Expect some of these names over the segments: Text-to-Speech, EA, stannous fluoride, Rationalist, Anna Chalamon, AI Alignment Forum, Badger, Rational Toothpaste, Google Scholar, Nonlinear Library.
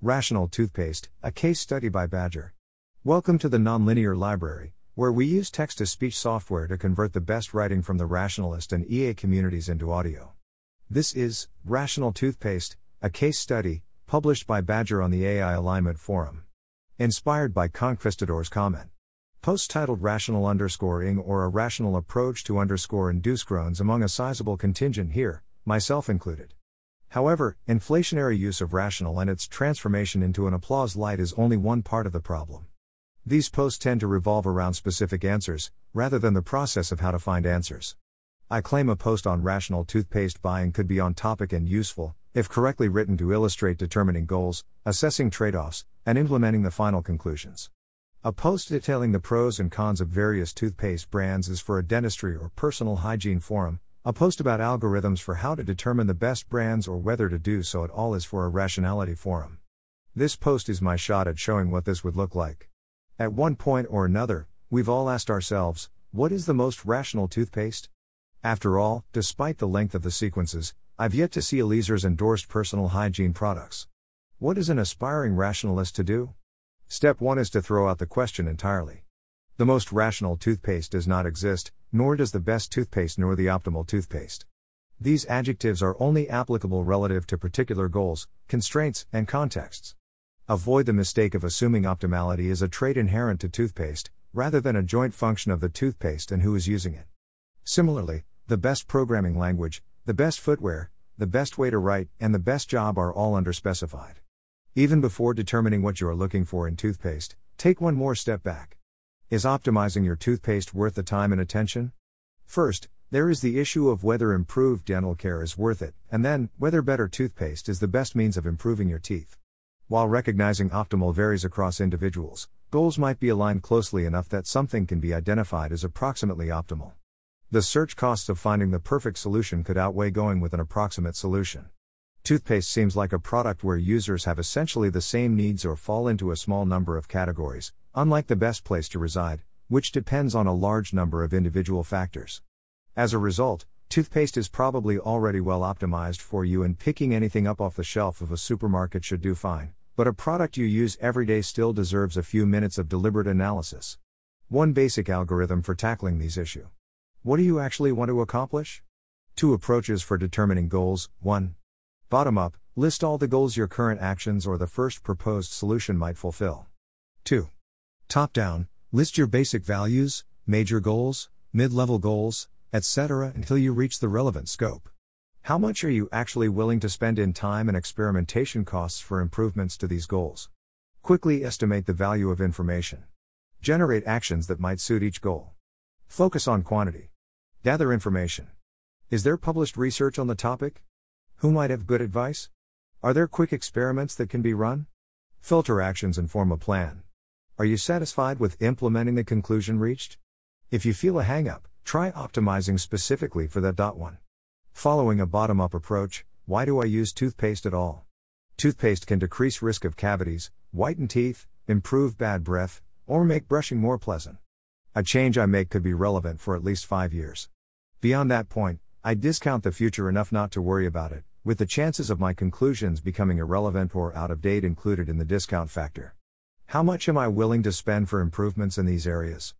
Rational Toothpaste, a case study by Badger. Welcome to the Nonlinear Library, where we use text-to-speech software to convert the best writing from the rationalist and EA communities into audio. This is Rational Toothpaste, a case study, published by Badger on the AI Alignment Forum. Inspired by Conquistador's comment. Post titled Rational_ing or a rational approach to _induce groans among a sizable contingent here, myself included. However, inflationary use of rational and its transformation into an applause light is only one part of the problem. These posts tend to revolve around specific answers, rather than the process of how to find answers. I claim a post on rational toothpaste buying could be on topic and useful, if correctly written, to illustrate determining goals, assessing trade-offs, and implementing the final conclusions. A post detailing the pros and cons of various toothpaste brands is for a dentistry or personal hygiene forum. A post about algorithms for how to determine the best brands or whether to do so at all is for a rationality forum. This post is my shot at showing what this would look like. At one point or another, we've all asked ourselves, what is the most rational toothpaste? After all, despite the length of the sequences, I've yet to see Eliezer's endorsed personal hygiene products. What is an aspiring rationalist to do? Step 1 is to throw out the question entirely. The most rational toothpaste does not exist, nor does the best toothpaste nor the optimal toothpaste. These adjectives are only applicable relative to particular goals, constraints, and contexts. Avoid the mistake of assuming optimality is a trait inherent to toothpaste, rather than a joint function of the toothpaste and who is using it. Similarly, the best programming language, the best footwear, the best way to write, and the best job are all underspecified. Even before determining what you are looking for in toothpaste, take one more step back. Is optimizing your toothpaste worth the time and attention? First, there is the issue of whether improved dental care is worth it, and then, whether better toothpaste is the best means of improving your teeth. While recognizing optimal varies across individuals, goals might be aligned closely enough that something can be identified as approximately optimal. The search costs of finding the perfect solution could outweigh going with an approximate solution. Toothpaste seems like a product where users have essentially the same needs or fall into a small number of categories, unlike the best place to reside, which depends on a large number of individual factors. As a result, toothpaste is probably already well optimized for you, and picking anything up off the shelf of a supermarket should do fine, but a product you use every day still deserves a few minutes of deliberate analysis. One basic algorithm for tackling these issues. What do you actually want to accomplish? Two approaches for determining goals. 1. Bottom up, list all the goals your current actions or the first proposed solution might fulfill. 2. Top-down, list your basic values, major goals, mid-level goals, etc. until you reach the relevant scope. How much are you actually willing to spend in time and experimentation costs for improvements to these goals? Quickly estimate the value of information. Generate actions that might suit each goal. Focus on quantity. Gather information. Is there published research on the topic? Who might have good advice? Are there quick experiments that can be run? Filter actions and form a plan. Are you satisfied with implementing the conclusion reached? If you feel a hang-up, try optimizing specifically for that. 1. Following a bottom-up approach, why do I use toothpaste at all? Toothpaste can decrease risk of cavities, whiten teeth, improve bad breath, or make brushing more pleasant. A change I make could be relevant for at least 5 years. Beyond that point, I discount the future enough not to worry about it, with the chances of my conclusions becoming irrelevant or out of date included in the discount factor. How much am I willing to spend for improvements in these areas?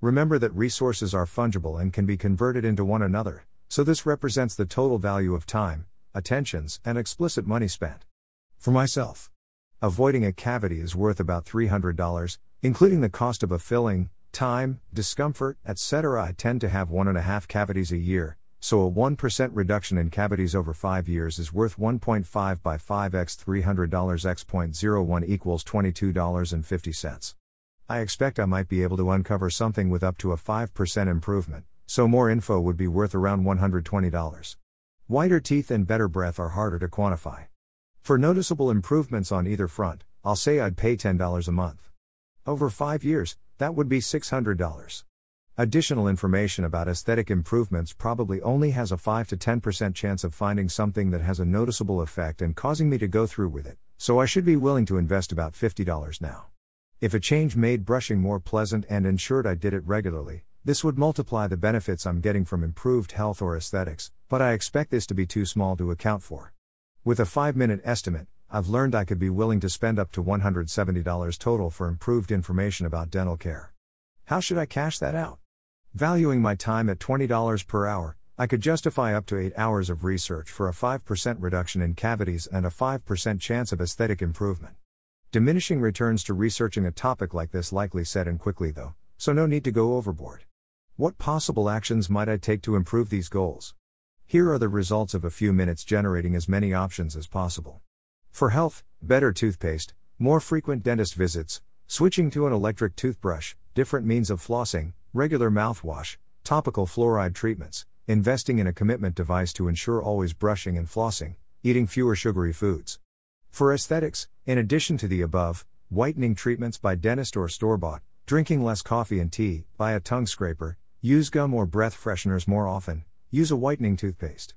Remember that resources are fungible and can be converted into one another, so this represents the total value of time, attentions, and explicit money spent. For myself, avoiding a cavity is worth about $300, including the cost of a filling, time, discomfort, etc. I tend to have 1.5 cavities a year, so a 1% reduction in cavities over 5 years is worth 1.5 by 5x $300 x 0.01 equals $22.50. I expect I might be able to uncover something with up to a 5% improvement, so more info would be worth around $120. Whiter teeth and better breath are harder to quantify. For noticeable improvements on either front, I'll say I'd pay $10 a month. Over 5 years, that would be $600. Additional information about aesthetic improvements probably only has a 5 to 10% chance of finding something that has a noticeable effect and causing me to go through with it, so I should be willing to invest about $50 now. If a change made brushing more pleasant and ensured I did it regularly, this would multiply the benefits I'm getting from improved health or aesthetics, but I expect this to be too small to account for. With a 5-minute estimate, I've learned I could be willing to spend up to $170 total for improved information about dental care. How should I cash that out? Valuing my time at $20 per hour, I could justify up to 8 hours of research for a 5% reduction in cavities and a 5% chance of aesthetic improvement. Diminishing returns to researching a topic like this likely set in quickly though, so no need to go overboard. What possible actions might I take to improve these goals? Here are the results of a few minutes generating as many options as possible. For health, better toothpaste, more frequent dentist visits, switching to an electric toothbrush, different means of flossing, regular mouthwash, topical fluoride treatments, investing in a commitment device to ensure always brushing and flossing, eating fewer sugary foods. For aesthetics, in addition to the above, whitening treatments by dentist or store-bought, drinking less coffee and tea, buy a tongue scraper, use gum or breath fresheners more often, use a whitening toothpaste.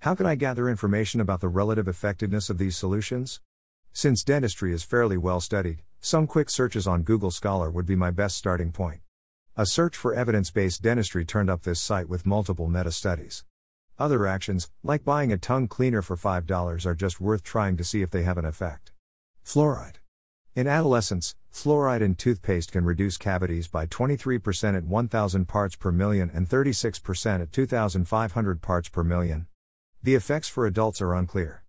How can I gather information about the relative effectiveness of these solutions? Since dentistry is fairly well studied, some quick searches on Google Scholar would be my best starting point. A search for evidence-based dentistry turned up this site with multiple meta-studies. Other actions, like buying a tongue cleaner for $5, are just worth trying to see if they have an effect. Fluoride. In adolescents, fluoride in toothpaste can reduce cavities by 23% at 1,000 parts per million and 36% at 2,500 parts per million. The effects for adults are unclear.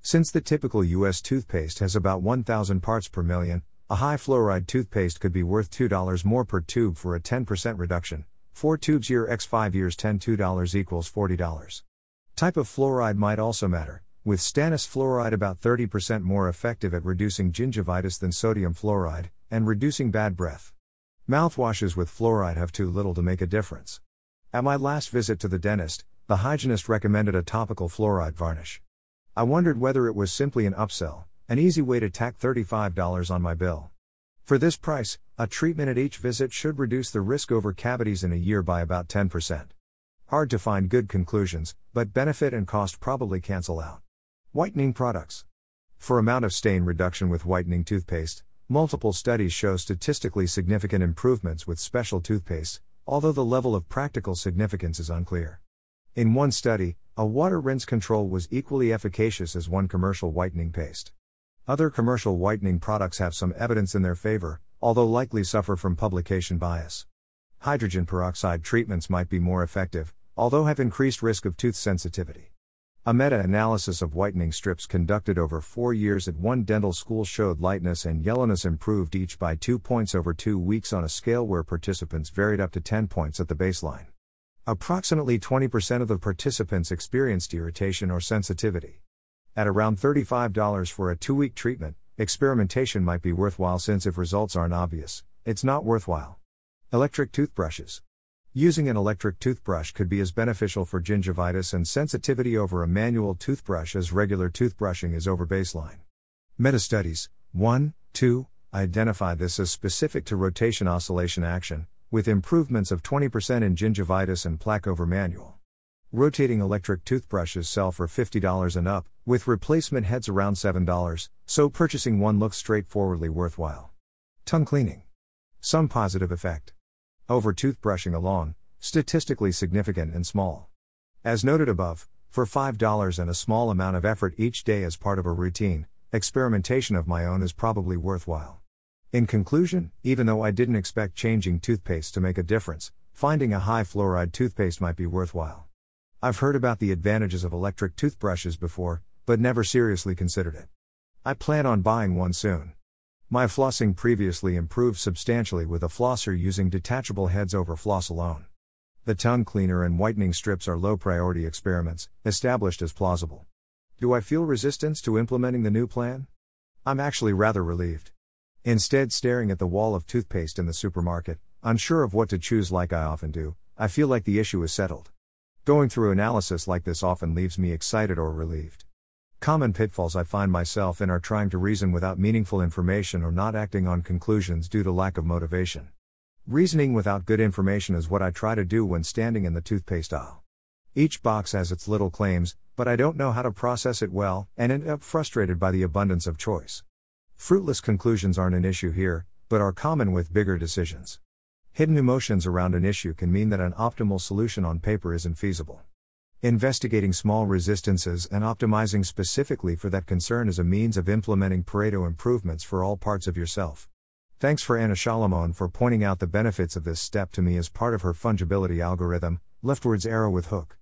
Since the typical U.S. toothpaste has about 1,000 parts per million, a high fluoride toothpaste could be worth $2 more per tube for a 10% reduction. 4 tubes year x 5 years 10 $2 equals $40. Type of fluoride might also matter, with stannous fluoride about 30% more effective at reducing gingivitis than sodium fluoride, and reducing bad breath. Mouthwashes with fluoride have too little to make a difference. At my last visit to the dentist, the hygienist recommended a topical fluoride varnish. I wondered whether it was simply an upsell, an easy way to tack $35 on my bill. For this price, a treatment at each visit should reduce the risk over cavities in a year by about 10%. Hard to find good conclusions, but benefit and cost probably cancel out. Whitening products. For amount of stain reduction with whitening toothpaste, multiple studies show statistically significant improvements with special toothpaste, although the level of practical significance is unclear. In one study, a water rinse control was equally efficacious as one commercial whitening paste. Other commercial whitening products have some evidence in their favor, although likely suffer from publication bias. Hydrogen peroxide treatments might be more effective, although have increased risk of tooth sensitivity. A meta-analysis of whitening strips conducted over 4 years at one dental school showed lightness and yellowness improved each by 2 points over 2 weeks on a scale where participants varied up to 10 points at the baseline. Approximately 20% of the participants experienced irritation or sensitivity. At around $35 for a 2-week treatment, experimentation might be worthwhile since if results aren't obvious, it's not worthwhile. Electric toothbrushes. Using an electric toothbrush could be as beneficial for gingivitis and sensitivity over a manual toothbrush as regular toothbrushing is over baseline. Meta-studies 1, 2 identify this as specific to rotation oscillation action, with improvements of 20% in gingivitis and plaque over manual. Rotating electric toothbrushes sell for $50 and up, with replacement heads around $7, so purchasing one looks straightforwardly worthwhile. Tongue cleaning. Some positive effect. Over toothbrushing alone, statistically significant and small. As noted above, for $5 and a small amount of effort each day as part of a routine, experimentation of my own is probably worthwhile. In conclusion, even though I didn't expect changing toothpaste to make a difference, finding a high fluoride toothpaste might be worthwhile. I've heard about the advantages of electric toothbrushes before, but never seriously considered it. I plan on buying one soon. My flossing previously improved substantially with a flosser using detachable heads over floss alone. The tongue cleaner and whitening strips are low priority experiments, established as plausible. Do I feel resistance to implementing the new plan? I'm actually rather relieved. Instead, staring at the wall of toothpaste in the supermarket, unsure of what to choose like I often do, I feel like the issue is settled. Going through analysis like this often leaves me excited or relieved. Common pitfalls I find myself in are trying to reason without meaningful information or not acting on conclusions due to lack of motivation. Reasoning without good information is what I try to do when standing in the toothpaste aisle. Each box has its little claims, but I don't know how to process it well and end up frustrated by the abundance of choice. Fruitless conclusions aren't an issue here, but are common with bigger decisions. Hidden emotions around an issue can mean that an optimal solution on paper isn't feasible. Investigating small resistances and optimizing specifically for that concern is a means of implementing Pareto improvements for all parts of yourself. Thanks for Anna Chalamon for pointing out the benefits of this step to me as part of her fungibility algorithm, leftwards arrow with hook.